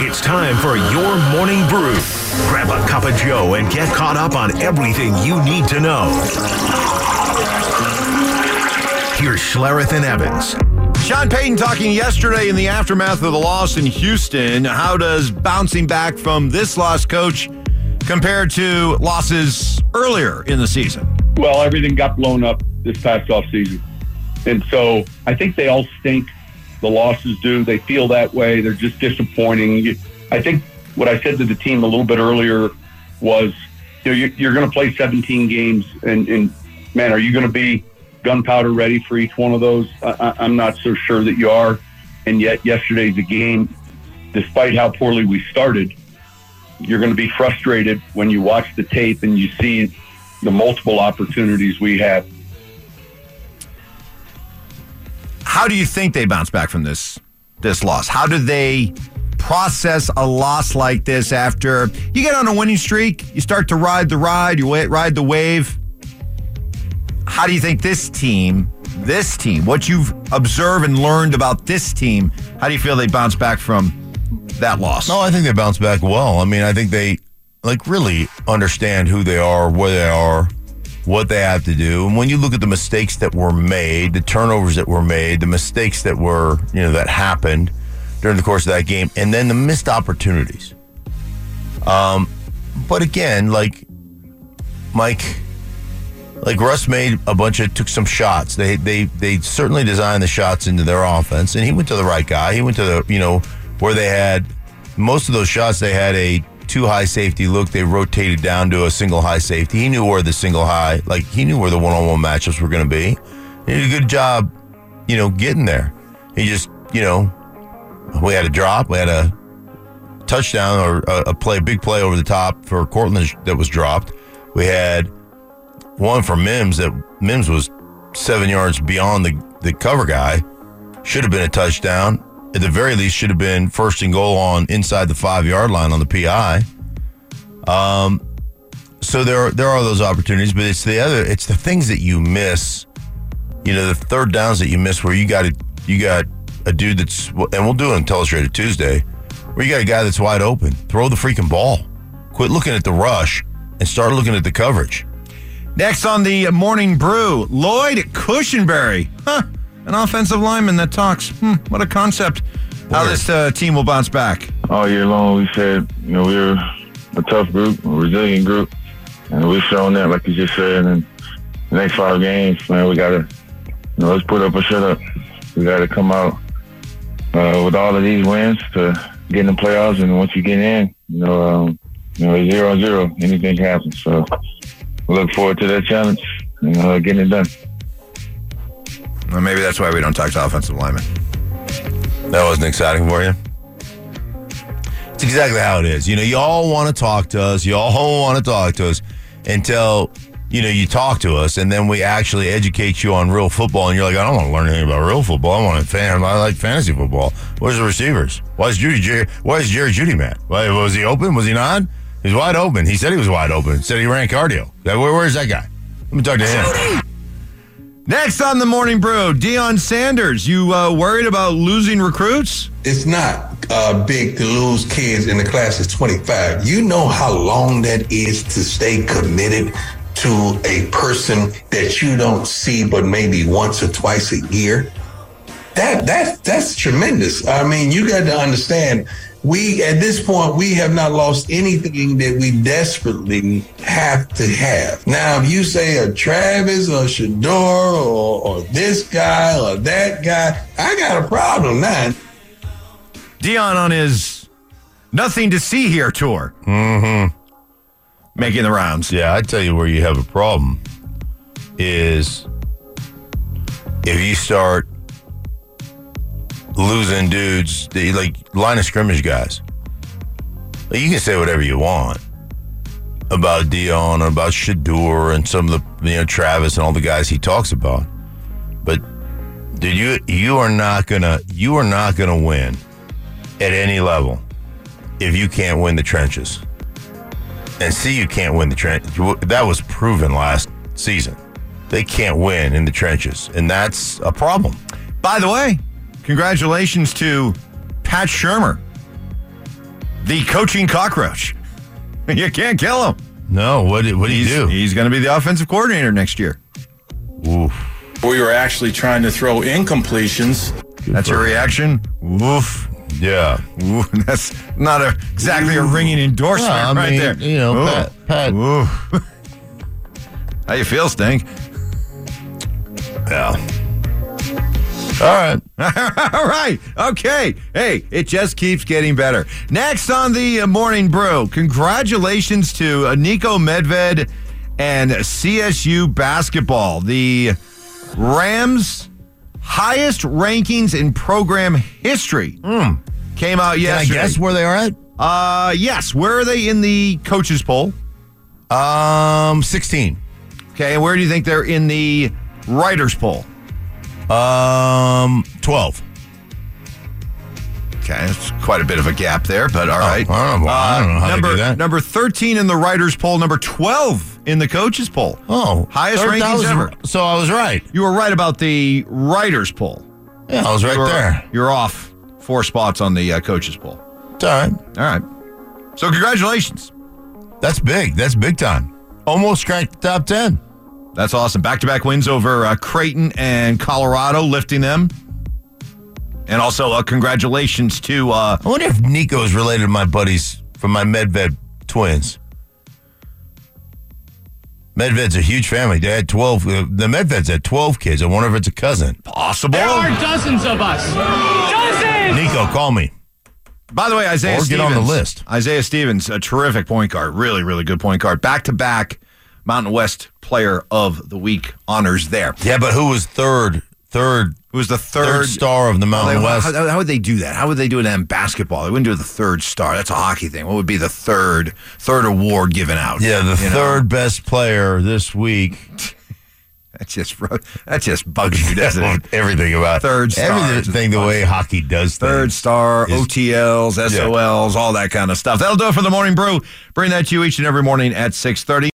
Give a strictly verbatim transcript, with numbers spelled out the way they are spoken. It's time for your Morning Brew. Grab a cup of joe and get caught up on everything you need to know. Here's Schlereth and Evans. Sean Payton talking yesterday in the aftermath of the loss in Houston. How does bouncing back from this loss, Coach, compare to losses earlier in the season? Well, everything got blown up this past offseason. And so I think they all stink. The losses do. They feel that way. They're just disappointing. I think what I said to the team a little bit earlier was, you know, you're, you're going to play seventeen games, and, and, man, are you going to be gunpowder ready for each one of those? I, I'm not so sure that you are. And yet yesterday's a game, despite how poorly we started, you're going to be frustrated when you watch the tape and you see the multiple opportunities we have. How do you think they bounce back from this this loss? How do they process a loss like this after you get on a winning streak, you start to ride the ride, you ride the wave? How do you think this team, this team, what you've observed and learned about this team, how do you feel they bounce back from that loss? No, I think they bounce back well. I mean, I think they like really understand who they are, where they are, what they have to do. And when you look at the mistakes that were made, the turnovers that were made, the mistakes that were, you know, that happened during the course of that game, and then the missed opportunities. Um, but again, like, Mike, like Russ made a bunch of, took some shots. They, they, they certainly designed the shots into their offense, and he went to the right guy. He went to the, you know, where they had most of those shots, they had a two high safety look. They rotated down to a single high safety. He knew where the single high, like he knew where the one-on-one matchups were going to be. He did a good job, you know, getting there. He just, you know, we had a drop. We had a touchdown or a play, big play over the top for Cortland that was dropped. We had one for Mims that Mims was seven yards beyond the, the cover guy. Should have been a touchdown. At the very least, should have been first and goal on inside the five-yard line on the P I. Um, so there, there are those opportunities, but it's the other, it's the things that you miss. You know, the third downs that you miss, where you got a, you got a dude that's, and we'll do it on Telestrated Tuesday, where you got a guy that's wide open. Throw the freaking ball. Quit looking at the rush and start looking at the coverage. Next on the Morning Brew, Lloyd Cushenberry. Huh. An offensive lineman that talks. Hmm, what a concept. Weird. How this uh, team will bounce back. All year long, we said, you know, we were a tough group, a resilient group, and we've shown that, like you just said. And the next five games, man, we got to, you know, let's put up or shut up. We got to come out uh, with all of these wins to get in the playoffs. And once you get in, you know, um, you know, zero zero, anything can happen. So we look forward to that challenge and uh, getting it done. Well, maybe that's why we don't talk to offensive linemen. That wasn't exciting for you? It's exactly how it is. You know, you all want to talk to us. You all want to talk to us until, you know, you talk to us, and then we actually educate you on real football, and you're like, I don't want to learn anything about real football. I want to fan. I like fantasy football. Where's the receivers? Why is Judy, Jerry, why is Jerry Judy mad? Why, was he open? Was he not? He was wide open. He said he was wide open. He said he ran cardio. Where, where's that guy? Let me talk to him. Next on the Morning Brew, Deion Sanders. You uh, worried about losing recruits? It's not uh, big to lose kids in the class of twenty-five. You know how long that is to stay committed to a person that you don't see but maybe once or twice a year? That that that's tremendous. I mean, you got to understand, we at this point, we have not lost anything that we desperately have to have. Now, if you say a Travis or a Shadeur or, or this guy or that guy, I got a problem now. Deion on his Nothing to See Here tour. Mm-hmm. Making the rounds. Yeah, I tell you where you have a problem is if you start losing dudes, the, like line of scrimmage guys. Like, you can say whatever you want about Deion or about Shadeur and some of the, you know, Travis and all the guys he talks about, but dude, you you are not gonna you are not gonna win at any level if you can't win the trenches. And see, you can't win the trenches. That was proven last season. They can't win in the trenches, and that's a problem. By the way, congratulations to Pat Shermer, the coaching cockroach. You can't kill him. No, what did what do you do? He's going to be the offensive coordinator next year. Oof. We were actually trying to throw incompletions. Good That's your reaction? Oof. Yeah. Oof. That's not a, exactly Oof. a ringing endorsement yeah, I right mean, there. You know, Pat, Pat. Oof. How you feel, Stink? Yeah. All right. All right. Okay. Hey, it just keeps getting better. Next on the Morning Brew, congratulations to Nico Medved and C S U Basketball. The Rams' highest rankings in program history mm. came out yesterday. Can I guess where they are at? Uh, yes. Where are they in the coaches poll? Um, sixteen. Okay. And where do you think they're in the writers poll? Um, twelve. Okay, that's quite a bit of a gap there, but all right. Oh, I don't know, I don't know how uh, number, to do that. Number thirteen in the writers' poll, number twelve in the coaches' poll. Oh. Highest third, rankings was, ever. So I was right. You were right about the writers' poll. Yeah, I was right you were, there. You're off four spots on the uh, coaches' poll. It's all right. All right. So congratulations. That's big. That's big time. Almost cracked the top ten. That's awesome. Back-to-back wins over uh, Creighton and Colorado, lifting them. And also, uh, congratulations to... Uh, I wonder if Nico is related to my buddies from my Medved twins. Medved's a huge family. They had twelve... Uh, the Medved's had twelve kids. I wonder if it's a cousin. Possible. There are dozens of us. Dozens! Nico, call me. By the way, Isaiah or Stevens... Or get on the list. Isaiah Stevens, a terrific point guard. Really, really good point guard. Back-to-back... Mountain West Player of the Week honors there. Yeah, but who was third? Third. Who was the third, third star of the Mountain West? How, how, how would they do that? How would they do it in basketball? They wouldn't do the third star. That's a hockey thing. What would be the third third award given out? Yeah, the third know? best player this week. That just that just bugs you, doesn't it? Everything about third star. Everything the way hockey does things. Third star, is, O T Ls, S O Ls, yeah. all that kind of stuff. That'll do it for the Morning Brew. Bring that to you each and every morning at six thirty.